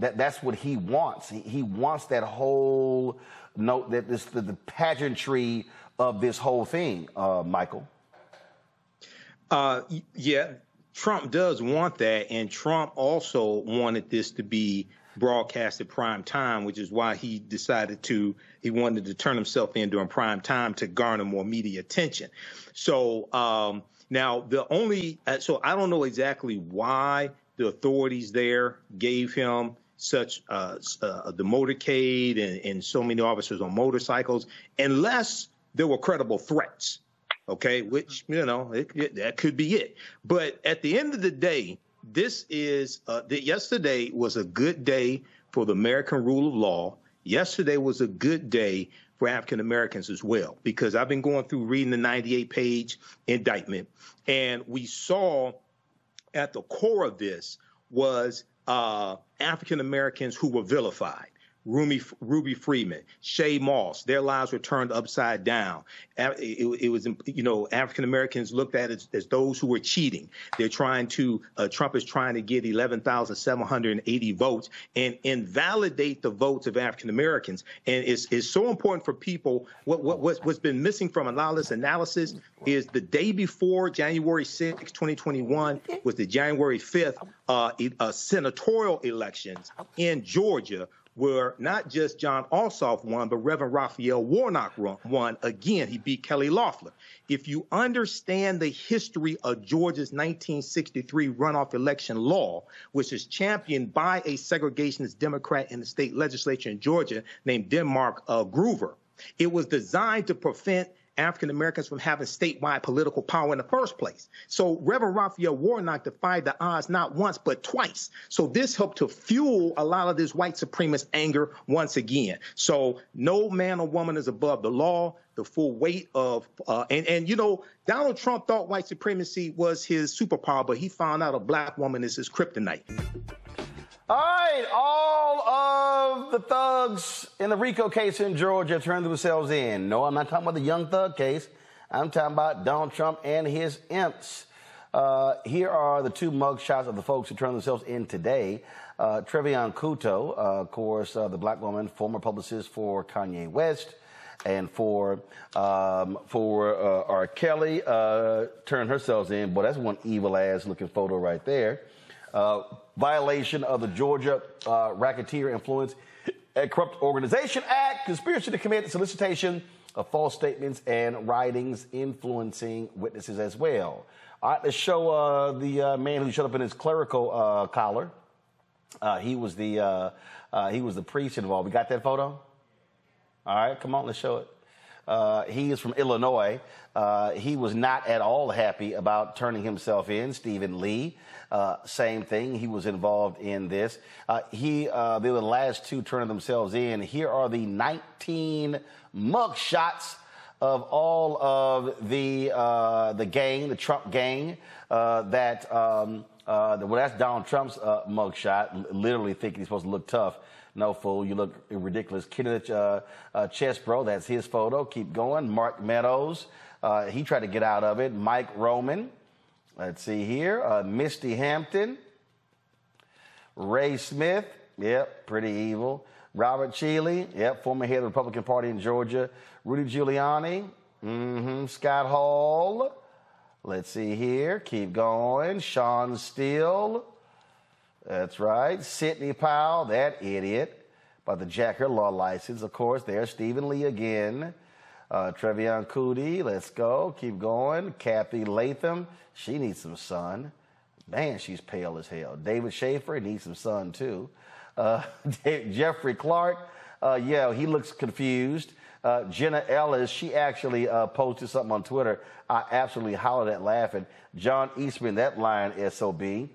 that's what he wants. He wants that whole note, that this the pageantry of this whole thing, Michael. Yeah, Trump does want that, and Trump also wanted this to be broadcast at prime time, which is why he decided to, he wanted to turn himself in during prime time to garner more media attention. So now the only, so I don't know exactly why the authorities there gave him such the motorcade and so many officers on motorcycles, unless there were credible threats. Okay, which, you know, that could be it. But at the end of the day, this is yesterday was a good day for the American rule of law. Yesterday was a good day for African Americans as well, because I've been going through reading the 98-page indictment, and we saw at the core of this was African Americans who were vilified. Ruby Freeman, Shaye Moss, their lives were turned upside down. It was, you know, African Americans looked at as those who were cheating. They're trying to, Trump is trying to get 11,780 votes and invalidate the votes of African Americans. And it's so important for people. What's been missing from a lot of this analysis is the day before January 6, 2021, was the January 5th senatorial elections in Georgia, where not just John Ossoff won, but Reverend Raphael Warnock won again. He beat Kelly Loeffler. If you understand the history of Georgia's 1963 runoff election law, which is championed by a segregationist Democrat in the state legislature in Georgia named Denmark Groover, it was designed to prevent African Americans from having statewide political power in the first place. So Reverend Raphael Warnock defied the odds not once, but twice. So this helped to fuel a lot of this white supremacist anger once again. So no man or woman is above the law. The full weight of you know, Donald Trump thought white supremacy was his superpower, but he found out a black woman is his kryptonite. All right, all of the thugs in the RICO case in Georgia turned themselves in. No, I'm not talking about the young thug case. I'm talking about Donald Trump and his imps. Here are the two mugshots of the folks who turned themselves in today. Trevian Kutti, of course, the black woman, former publicist for Kanye West and for R. Kelly, turned herself in. Boy, that's one evil-ass looking photo right there. Violation of the Georgia Racketeer Influence and Corrupt Organization Act, conspiracy to commit solicitation of false statements and writings influencing witnesses as well. All right, let's show the man who showed up in his clerical collar. He was the priest involved. We got that photo? All right, come on, let's show it. He is from Illinois. He was not at all happy about turning himself in. Stephen Lee, same thing. He was involved in this. They were the last two turning themselves in. Here are the 19 mugshots of all of the gang, the Trump gang. Well, that's Donald Trump's mugshot, literally thinking he's supposed to look tough. No, fool, you look ridiculous. Kenneth Chesebro, that's his photo. Keep going. Mark Meadows, he tried to get out of it. Mike Roman, let's see here. Misty Hampton, Ray Smith, yep, pretty evil. Robert Cheeley, yep, former head of the Republican Party in Georgia. Rudy Giuliani, Scott Hall, let's see here. Keep going. Sean Steele. That's right. Sidney Powell, that idiot, about to jack her law license. Of course, there's Stephen Lee again. Trevian Kutti, let's go. Keep going. Kathy Latham, she needs some sun. Man, she's pale as hell. David Schaefer needs some sun, too. Jeffrey Clark, yeah, he looks confused. Jenna Ellis, she actually posted something on Twitter. I absolutely hollered at laughing. John Eastman, that lying SOB.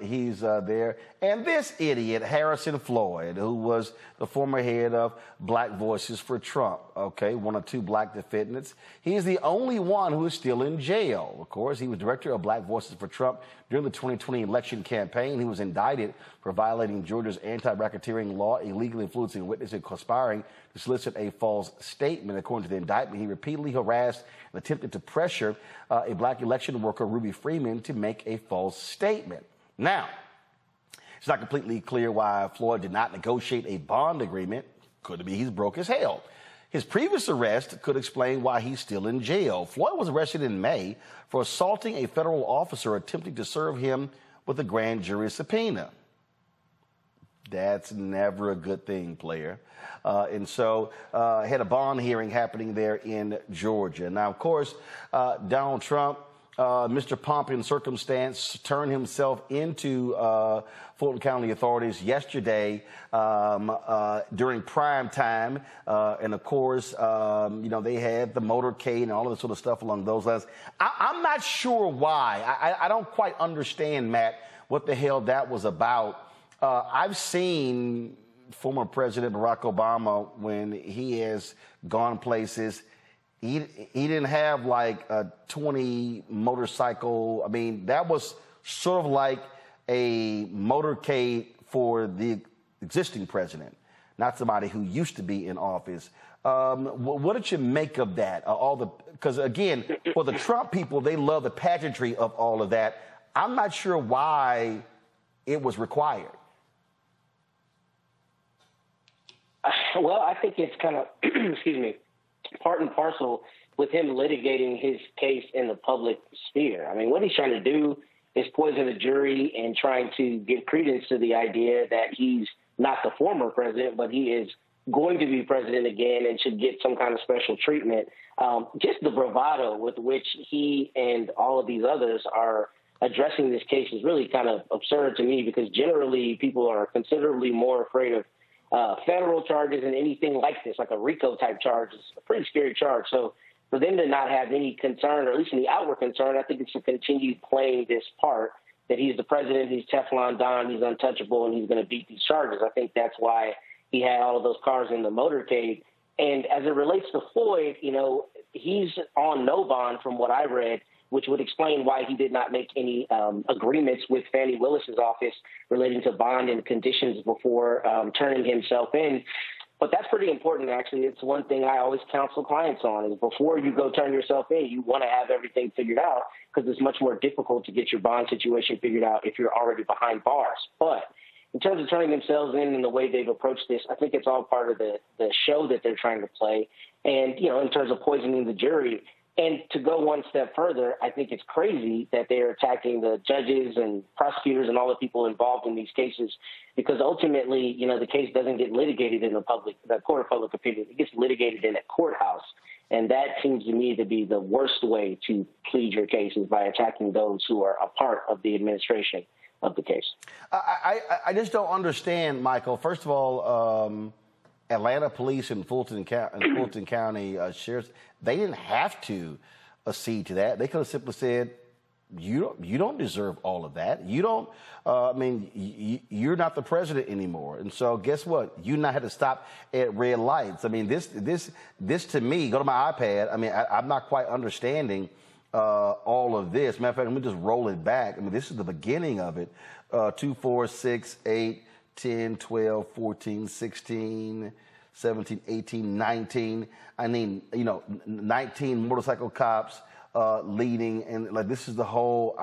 He's there. And this idiot, Harrison Floyd, who was the former head of Black Voices for Trump, okay, one of two black defendants. He's the only one who is still in jail, of course. He was director of Black Voices for Trump during the 2020 election campaign. He was indicted for violating Georgia's anti-racketeering law, illegally influencing a witness and conspiring to solicit a false statement. According to the indictment, he repeatedly harassed and attempted to pressure a black election worker, Ruby Freeman, to make a false statement. Now, It's not completely clear why Floyd did not negotiate a bond agreement. Could be he's broke as hell. His previous arrest could explain why he's still in jail. Floyd was arrested in May for assaulting a federal officer attempting to serve him with a grand jury subpoena. That's never a good thing, player. And so had a bond hearing happening there in Georgia. Now, of course, Donald Trump, Mr. Pomp in circumstance, turned himself into Fulton County authorities yesterday during prime time. And of course, you know, they had the motorcade and all of this sort of stuff along those lines. I'm not sure why. I don't quite understand, Matt, what the hell that was about. I've seen former President Barack Obama when he has gone places. He didn't have like a 20 motorcycle. I mean, that was sort of like a motorcade for the existing president, not somebody who used to be in office. What did you make of that? Because again, for the Trump people, they love the pageantry of all of that. I'm not sure why it was required. Well, I think it's kind of, excuse me, part and parcel with him litigating his case in the public sphere. I mean, what he's trying to do is poison the jury and trying to give credence to the idea that he's not the former president, but he is going to be president again and should get some kind of special treatment. Just the bravado with which he and all of these others are addressing this case is really kind of absurd to me, because generally people are considerably more afraid of federal charges and anything like this, like a RICO-type charge, is a pretty scary charge. So for them to not have any concern, or at least any outward concern, I think it's to continue playing this part that he's the president, he's Teflon Don, he's untouchable, and he's going to beat these charges. I think that's why he had all of those cars in the motorcade. And as it relates to Floyd, you know, he's on no bond from what I read, which would explain why he did not make any agreements with Fani Willis's office relating to bond and conditions before turning himself in. But that's pretty important, actually. It's one thing I always counsel clients on is before you go turn yourself in, you want to have everything figured out, because it's much more difficult to get your bond situation figured out if you're already behind bars. But in terms of turning themselves in and the way they've approached this, I think it's all part of the show that they're trying to play. And, you know, in terms of poisoning the jury, and to go one step further, I think it's crazy that they are attacking the judges and prosecutors and all the people involved in these cases, because ultimately, you know, the case doesn't get litigated in the court of public opinion. It gets litigated in a courthouse. And that seems to me to be the worst way to plead your case, is by attacking those who are a part of the administration of the case. I just don't understand, Michael. First of all, Atlanta police in Fulton County sheriffs, they didn't have to accede to that. They could have simply said, you don't deserve all of that. You don't, you're not the president anymore. And so guess what? You not had to stop at red lights. I mean, this to me, go to my iPad. I mean, I'm not quite understanding all of this. Matter of fact, let me just roll it back. I mean, this is the beginning of it. 2, 4, 6, 8. 10, 12, 14, 16, 17, 18, 19. I mean, you know, 19 motorcycle cops leading. And like, this is the whole,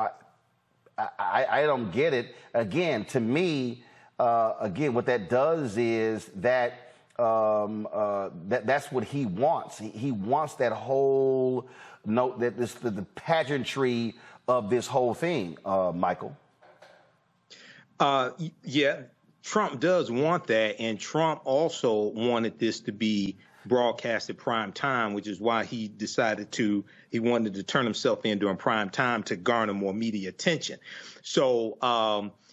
I don't get it. Again, to me, what that does is that, that's what he wants. He wants that whole note, that this, the pageantry of this whole thing, Michael. Yeah. Trump does want that, and Trump also wanted this to be broadcast at prime time, which is why he decided to, he wanted to turn himself in during prime time to garner more media attention. So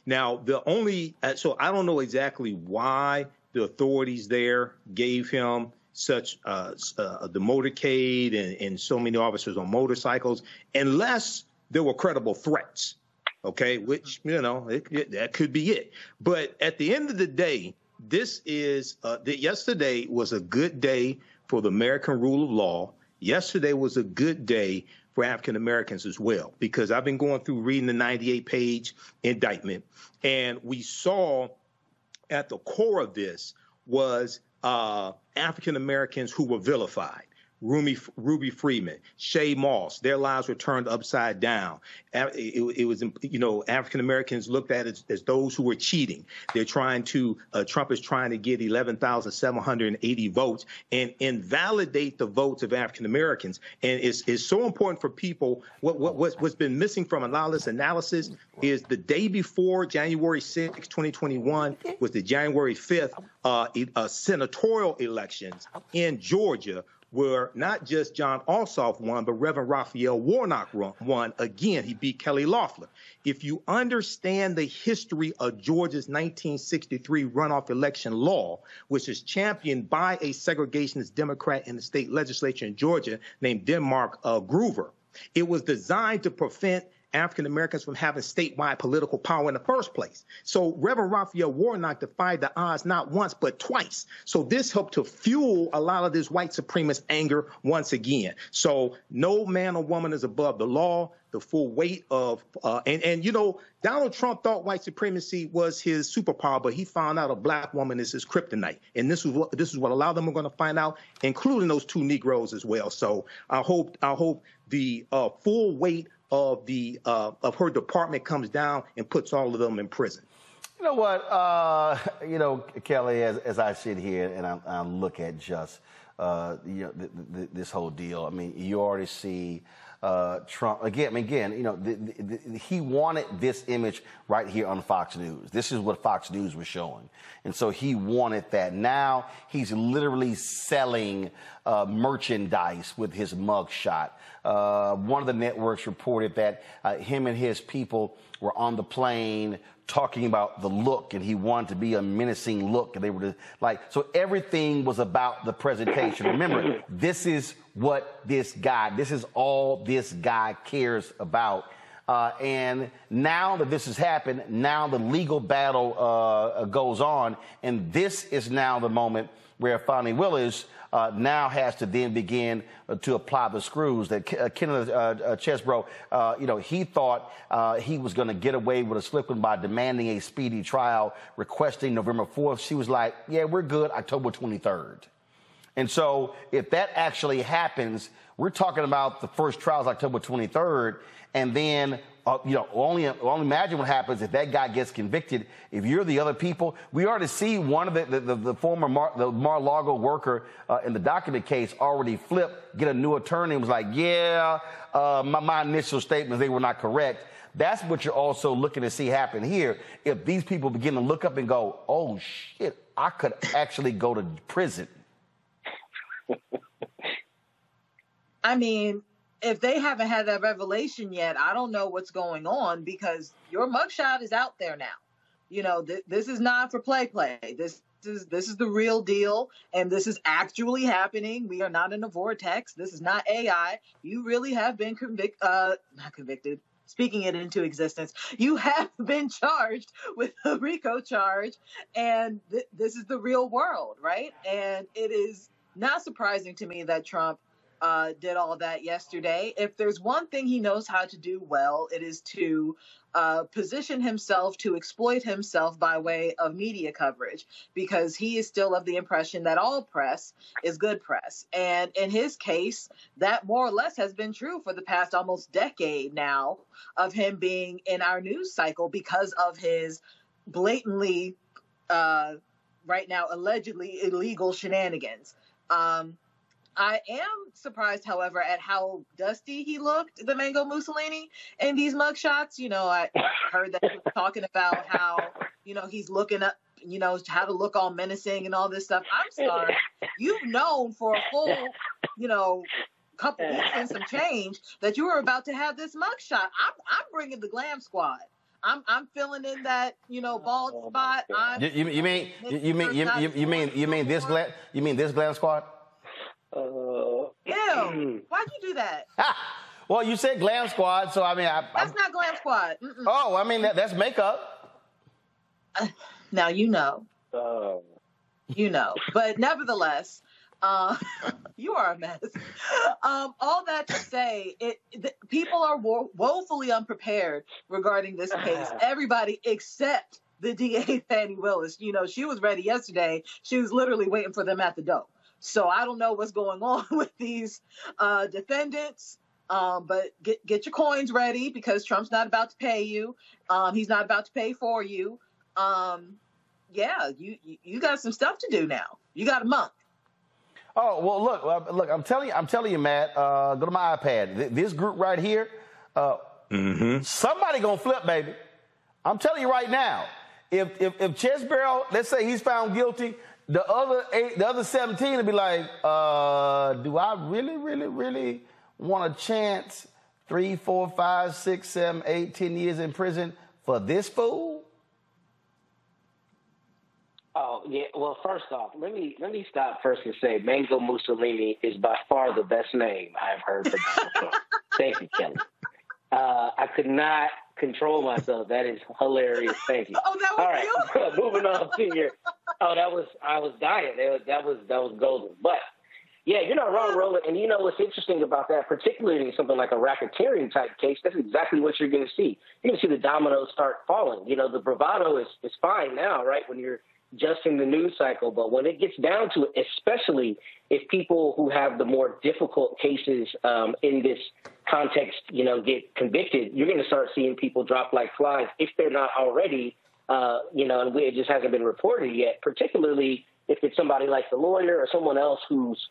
now the only, so I don't know exactly why the authorities there gave him such the motorcade and so many officers on motorcycles, unless there were credible threats. OK, which, you know, that could be it. But at the end of the day, this is yesterday was a good day for the American rule of law. Yesterday was a good day for African Americans as well, because I've been going through reading the 98-page indictment, and we saw at the core of this was African Americans who were vilified. Ruby Freeman, Shaye Moss, their lives were turned upside down. It was, you know, African Americans looked at as those who were cheating. They're trying to, Trump is trying to get 11,780 votes and invalidate the votes of African Americans. And it's so important for people. What's been missing from a lot of this analysis is the day before January 6, 2021, was the January 5th senatorial elections in Georgia, where not just John Ossoff won, but Reverend Raphael Warnock won again. He beat Kelly Loeffler. If you understand the history of Georgia's 1963 runoff election law, which is championed by a segregationist Democrat in the state legislature in Georgia named Denmark Groover, it was designed to prevent African Americans from having statewide political power in the first place. So Reverend Raphael Warnock defied the odds not once, but twice. So this helped to fuel a lot of this white supremacist anger once again. So no man or woman is above the law. The full weight of, you know, Donald Trump thought white supremacy was his superpower, but he found out a black woman is his kryptonite. And this is what a lot of them are going to find out, including those two Negroes as well. So I hope the full weight of her department comes down and puts all of them in prison. You know what, Kelly, as I sit here and I look at just this whole deal, I mean, you already see Trump again. I mean, again, you know, he wanted this image right here on Fox News. This is what Fox News was showing, and so he wanted that. Now he's literally selling merchandise with his mugshot. One of the networks reported that him and his people were on the plane talking about the look, and he wanted to be a menacing look, and they were so everything was about the presentation. Remember, this is what this is all this guy cares about. And now that this has happened, now the legal battle goes on, and this is now the moment where Fani Willis now has to then begin to apply the screws that Kenneth Chesebro, you know, he thought he was going to get away with a slip one by demanding a speedy trial, requesting November 4th. She was like, yeah, we're good, October 23rd. And so if that actually happens, we're talking about the first trials October 23rd, and then you know, only imagine what happens if that guy gets convicted. If you're the other people, we already see one of the former Mar-a-Lago worker in the document case already flipped, get a new attorney, and was like, yeah, my initial statements, they were not correct. That's what you're also looking to see happen here. If these people begin to look up and go, oh, shit, I could actually go to prison. I mean, if they haven't had that revelation yet, I don't know what's going on, because your mugshot is out there now. You know, this is not for play. This is the real deal, and this is actually happening. We are not in a vortex. This is not AI. You really have been not convicted, speaking it into existence. You have been charged with a RICO charge, and this is the real world, right? And it is not surprising to me that Trump did all that yesterday. If there's one thing he knows how to do well, it is to position himself, to exploit himself by way of media coverage, because he is still of the impression that all press is good press. And in his case, that more or less has been true for the past almost decade now of him being in our news cycle because of his blatantly, right now, allegedly illegal shenanigans. I am surprised, however, at how dusty he looked, the Mango Mussolini, in these mugshots. You know, I heard that he was talking about how, you know, he's looking up, you know, how to look all menacing and all this stuff. I'm sorry. You've known for a full, you know, couple weeks and some change that you were about to have this mugshot. I'm bringing the glam squad. I'm filling in that, you know, bald spot. You mean this glam squad? Ew! Why'd you do that? Well, you said glam squad, so I mean, that's not glam squad. Mm-mm. Oh, I mean, that's makeup. Now you know. You know, but nevertheless, you are a mess. All that to say, people are woefully unprepared regarding this case. Everybody except the DA Fani Willis. You know, she was ready yesterday. She was literally waiting for them at the door. So I don't know what's going on with these defendants. But get your coins ready, because Trump's not about to pay you. He's not about to pay for you. Yeah, you got some stuff to do now. You got a month. Oh, well, look, I'm telling you, Matt, go to my iPad. This group right here, somebody gonna flip, baby. I'm telling you right now, if Chesebro, let's say he's found guilty, the other 17 will be like, do I really want a chance 3, 4, 5, 6, 7, 8, 10 years in prison for this fool? Oh, yeah. Well, first off, let me stop first and say Mango Mussolini is by far the best name I've heard for Donald Trump. Thank you, Kelly. I could not control myself. That is hilarious. Thank you. Oh, that was all right. Moving on to your. Oh, I was dying. That was golden. But yeah, you're not wrong, Roland. And you know what's interesting about that, particularly in something like a racketeering type case, that's exactly what you're going to see. You're going to see the dominoes start falling. You know, the bravado is fine now, right? When you're just in the news cycle, but when it gets down to it, especially if people who have the more difficult cases in this context, you know, get convicted, you're going to start seeing people drop like flies if they're not already, you know, and it just hasn't been reported yet, particularly if it's somebody like the lawyer or someone else who's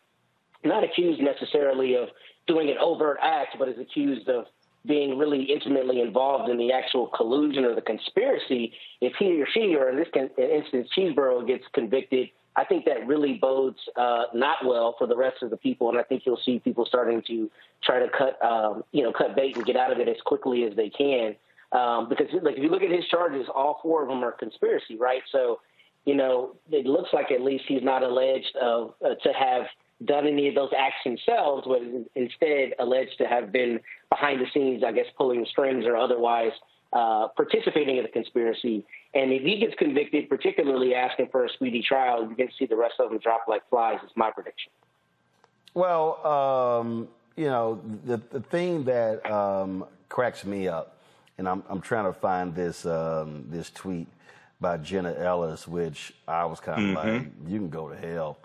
not accused necessarily of doing an overt act, but is accused of being really intimately involved in the actual collusion or the conspiracy. If he or she, or in this instance, Chesebro, gets convicted, I think that really bodes not well for the rest of the people. And I think you'll see people starting to try to cut bait and get out of it as quickly as they can. Because like, if you look at his charges, all four of them are conspiracy, right? So, you know, it looks like at least he's not alleged to have done any of those acts themselves, but instead alleged to have been behind the scenes, I guess, pulling strings or otherwise participating in the conspiracy. And if he gets convicted, particularly asking for a speedy trial, you're going to see the rest of them drop like flies, is my prediction. Well, you know, the thing that cracks me up, and I'm trying to find this this tweet by Jenna Ellis, which I was kind of like, you can go to hell.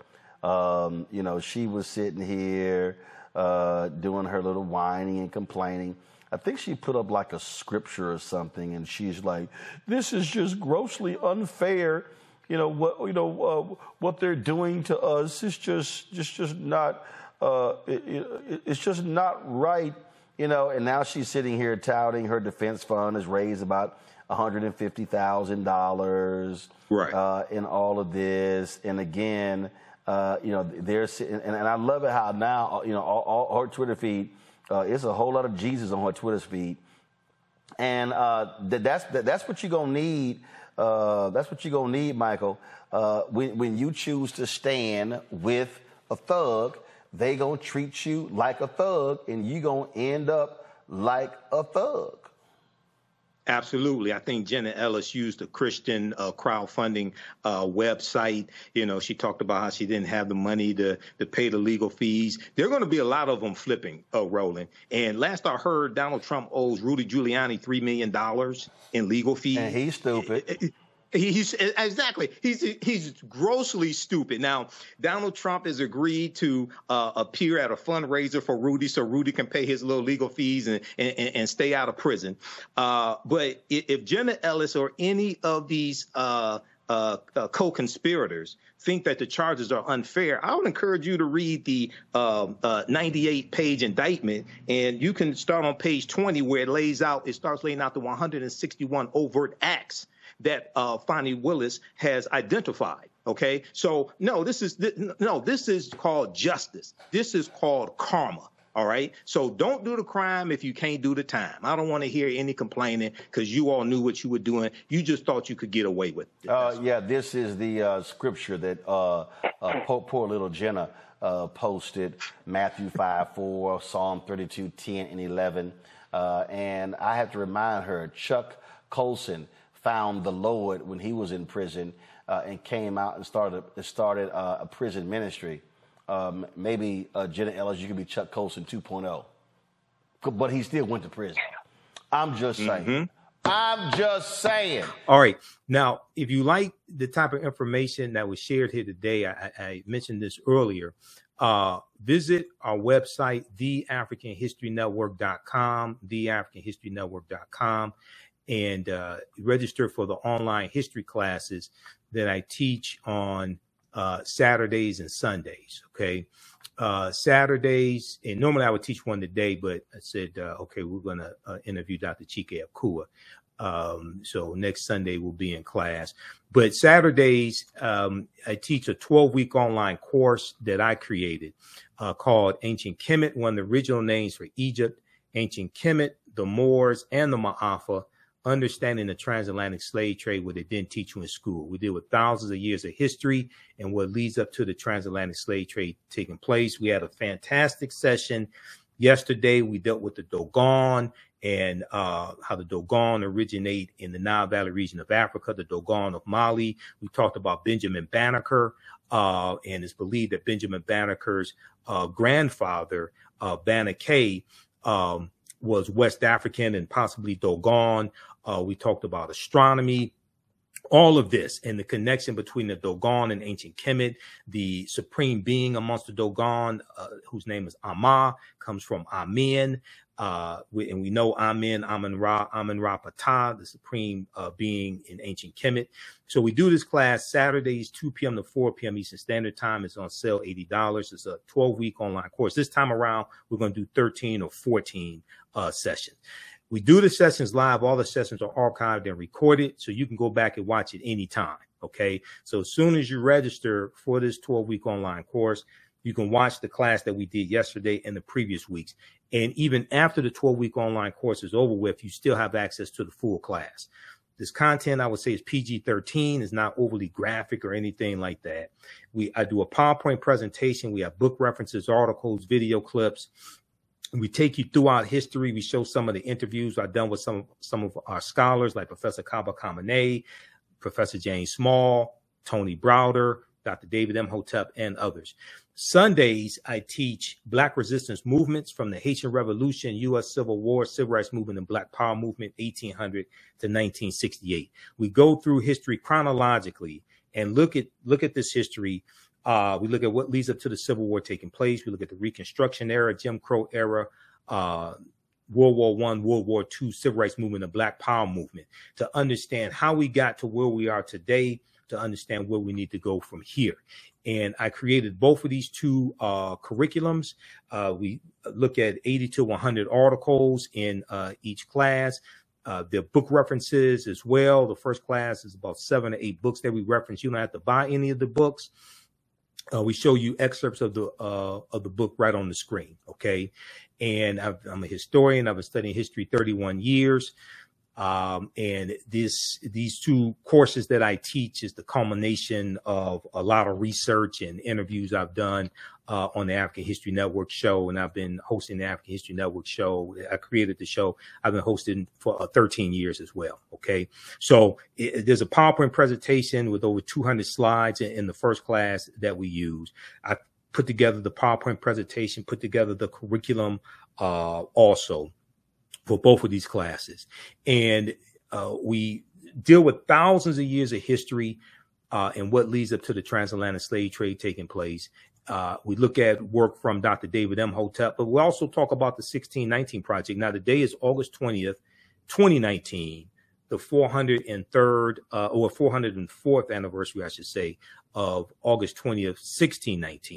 You know, she was sitting here doing her little whining and complaining. I think she put up like a scripture or something, and she's like, "This is just grossly unfair. What they're doing to us is just not it's just not right." You know, and now she's sitting here touting her defense fund has raised about $150,000, right? In all of this, and again. You know, there's, and I love it how now, you know, all her Twitter feed, it's a whole lot of Jesus on her Twitter feed. And that's what you're going to need. That's what you're going to need, Michael. When you choose to stand with a thug, they going to treat you like a thug, and you're going to end up like a thug. Absolutely. I think Jenna Ellis used a Christian crowdfunding website. You know, she talked about how she didn't have the money to pay the legal fees. There are going to be a lot of them flipping, Roland. And last I heard, Donald Trump owes Rudy Giuliani $3 million in legal fees. And he's stupid. He's exactly. He's grossly stupid. Now, Donald Trump has agreed to appear at a fundraiser for Rudy, so Rudy can pay his little legal fees and stay out of prison. But if Jenna Ellis or any of these co-conspirators think that the charges are unfair, I would encourage you to read the 98-page indictment, and you can start on page 20 where it starts laying out the 161 overt acts that Fani Willis has identified. Okay, so no, this is called justice. This is called karma. All right, so don't do the crime if you can't do the time. I don't want to hear any complaining, because you all knew what you were doing. You just thought you could get away with it. Yeah, this is the scripture that poor little Jenna posted, Matthew 5:4, Psalm 32:10 and 11, and I have to remind her, Chuck Colson found the Lord when he was in prison and came out and started a prison ministry. Maybe Jenna Ellis, you could be Chuck Colson 2.0, but he still went to prison. I'm just saying, I'm just saying. All right. Now, if you like the type of information that was shared here today, I mentioned this earlier. Visit our website, theafricanhistorynetwork.com, theafricanhistorynetwork.com, and register for the online history classes that I teach on Saturdays and Sundays. Okay. Saturdays, and normally I would teach one today, but I said, okay, we're going to interview Dr. Chike Akua. So next Sunday we'll be in class, but Saturdays, I teach a 12-week online course that I created, called Ancient Kemet, one of the original names for Egypt, Ancient Kemet, the Moors, and the Ma'afa, Understanding the Transatlantic Slave Trade, what they didn't teach you in school. We deal with thousands of years of history and what leads up to the transatlantic slave trade taking place. We had a fantastic session yesterday. We dealt with the Dogon and how the Dogon originate in the Nile Valley region of Africa, the Dogon of Mali. We talked about Benjamin Banneker, and it's believed that Benjamin Banneker's grandfather, Banneker, was West African and possibly Dogon. We talked about astronomy, all of this, and the connection between the Dogon and Ancient Kemet. The supreme being amongst the Dogon, whose name is Amma, comes from Amen. And we know Amen, Amen-Ra Ptah, the supreme being in Ancient Kemet. So we do this class Saturdays, 2 p.m. to 4 p.m. Eastern Standard Time. It's on sale, $80. It's a 12-week online course. This time around, we're going to do 13 or 14 sessions. We do the sessions live. All the sessions are archived and recorded, so you can go back and watch it anytime, okay? So as soon as you register for this 12-week online course, you can watch the class that we did yesterday and the previous weeks. And even after the 12-week online course is over with, you still have access to the full class. This content, I would say, is PG-13. It's not overly graphic or anything like that. I do a PowerPoint presentation. We have book references, articles, video clips. We take you throughout history. We show some of the interviews I've done with some of our scholars, like Professor Kaba Kamene, Professor James Small, Tony Browder, Dr. David M. Hotep, and others. Sundays, I teach Black resistance movements from the Haitian Revolution, U.S. Civil War, Civil Rights Movement, and Black Power Movement, 1800 to 1968. We go through history chronologically and look at this history. We look at what leads up to the Civil War taking place. We look at the Reconstruction era, Jim Crow era, World War I, World War II, Civil Rights Movement, the Black Power Movement, to understand how we got to where we are today, to understand where we need to go from here. And I created both of these two curriculums. We look at 80 to 100 articles in each class. There are book references as well. The first class is about 7 or 8 books that we reference. You don't have to buy any of the books. We show you excerpts of the book right on the screen, okay? And I'm a historian. I've been studying history 31 years. And these two courses that I teach is the culmination of a lot of research and interviews I've done on the African History Network Show. And I've been hosting the African History Network Show. I created the show. I've been hosting for 13 years as well. Okay. So there's a PowerPoint presentation with over 200 slides in the first class that we use. I put together the PowerPoint presentation, put together the curriculum also for both of these classes. And we deal with thousands of years of history and what leads up to the transatlantic slave trade taking place. We look at work from Dr. David M. Hotep, but we also talk about the 1619 Project. Now, today is August 20th, 2019, the 404th anniversary, I should say, of August 20th, 1619.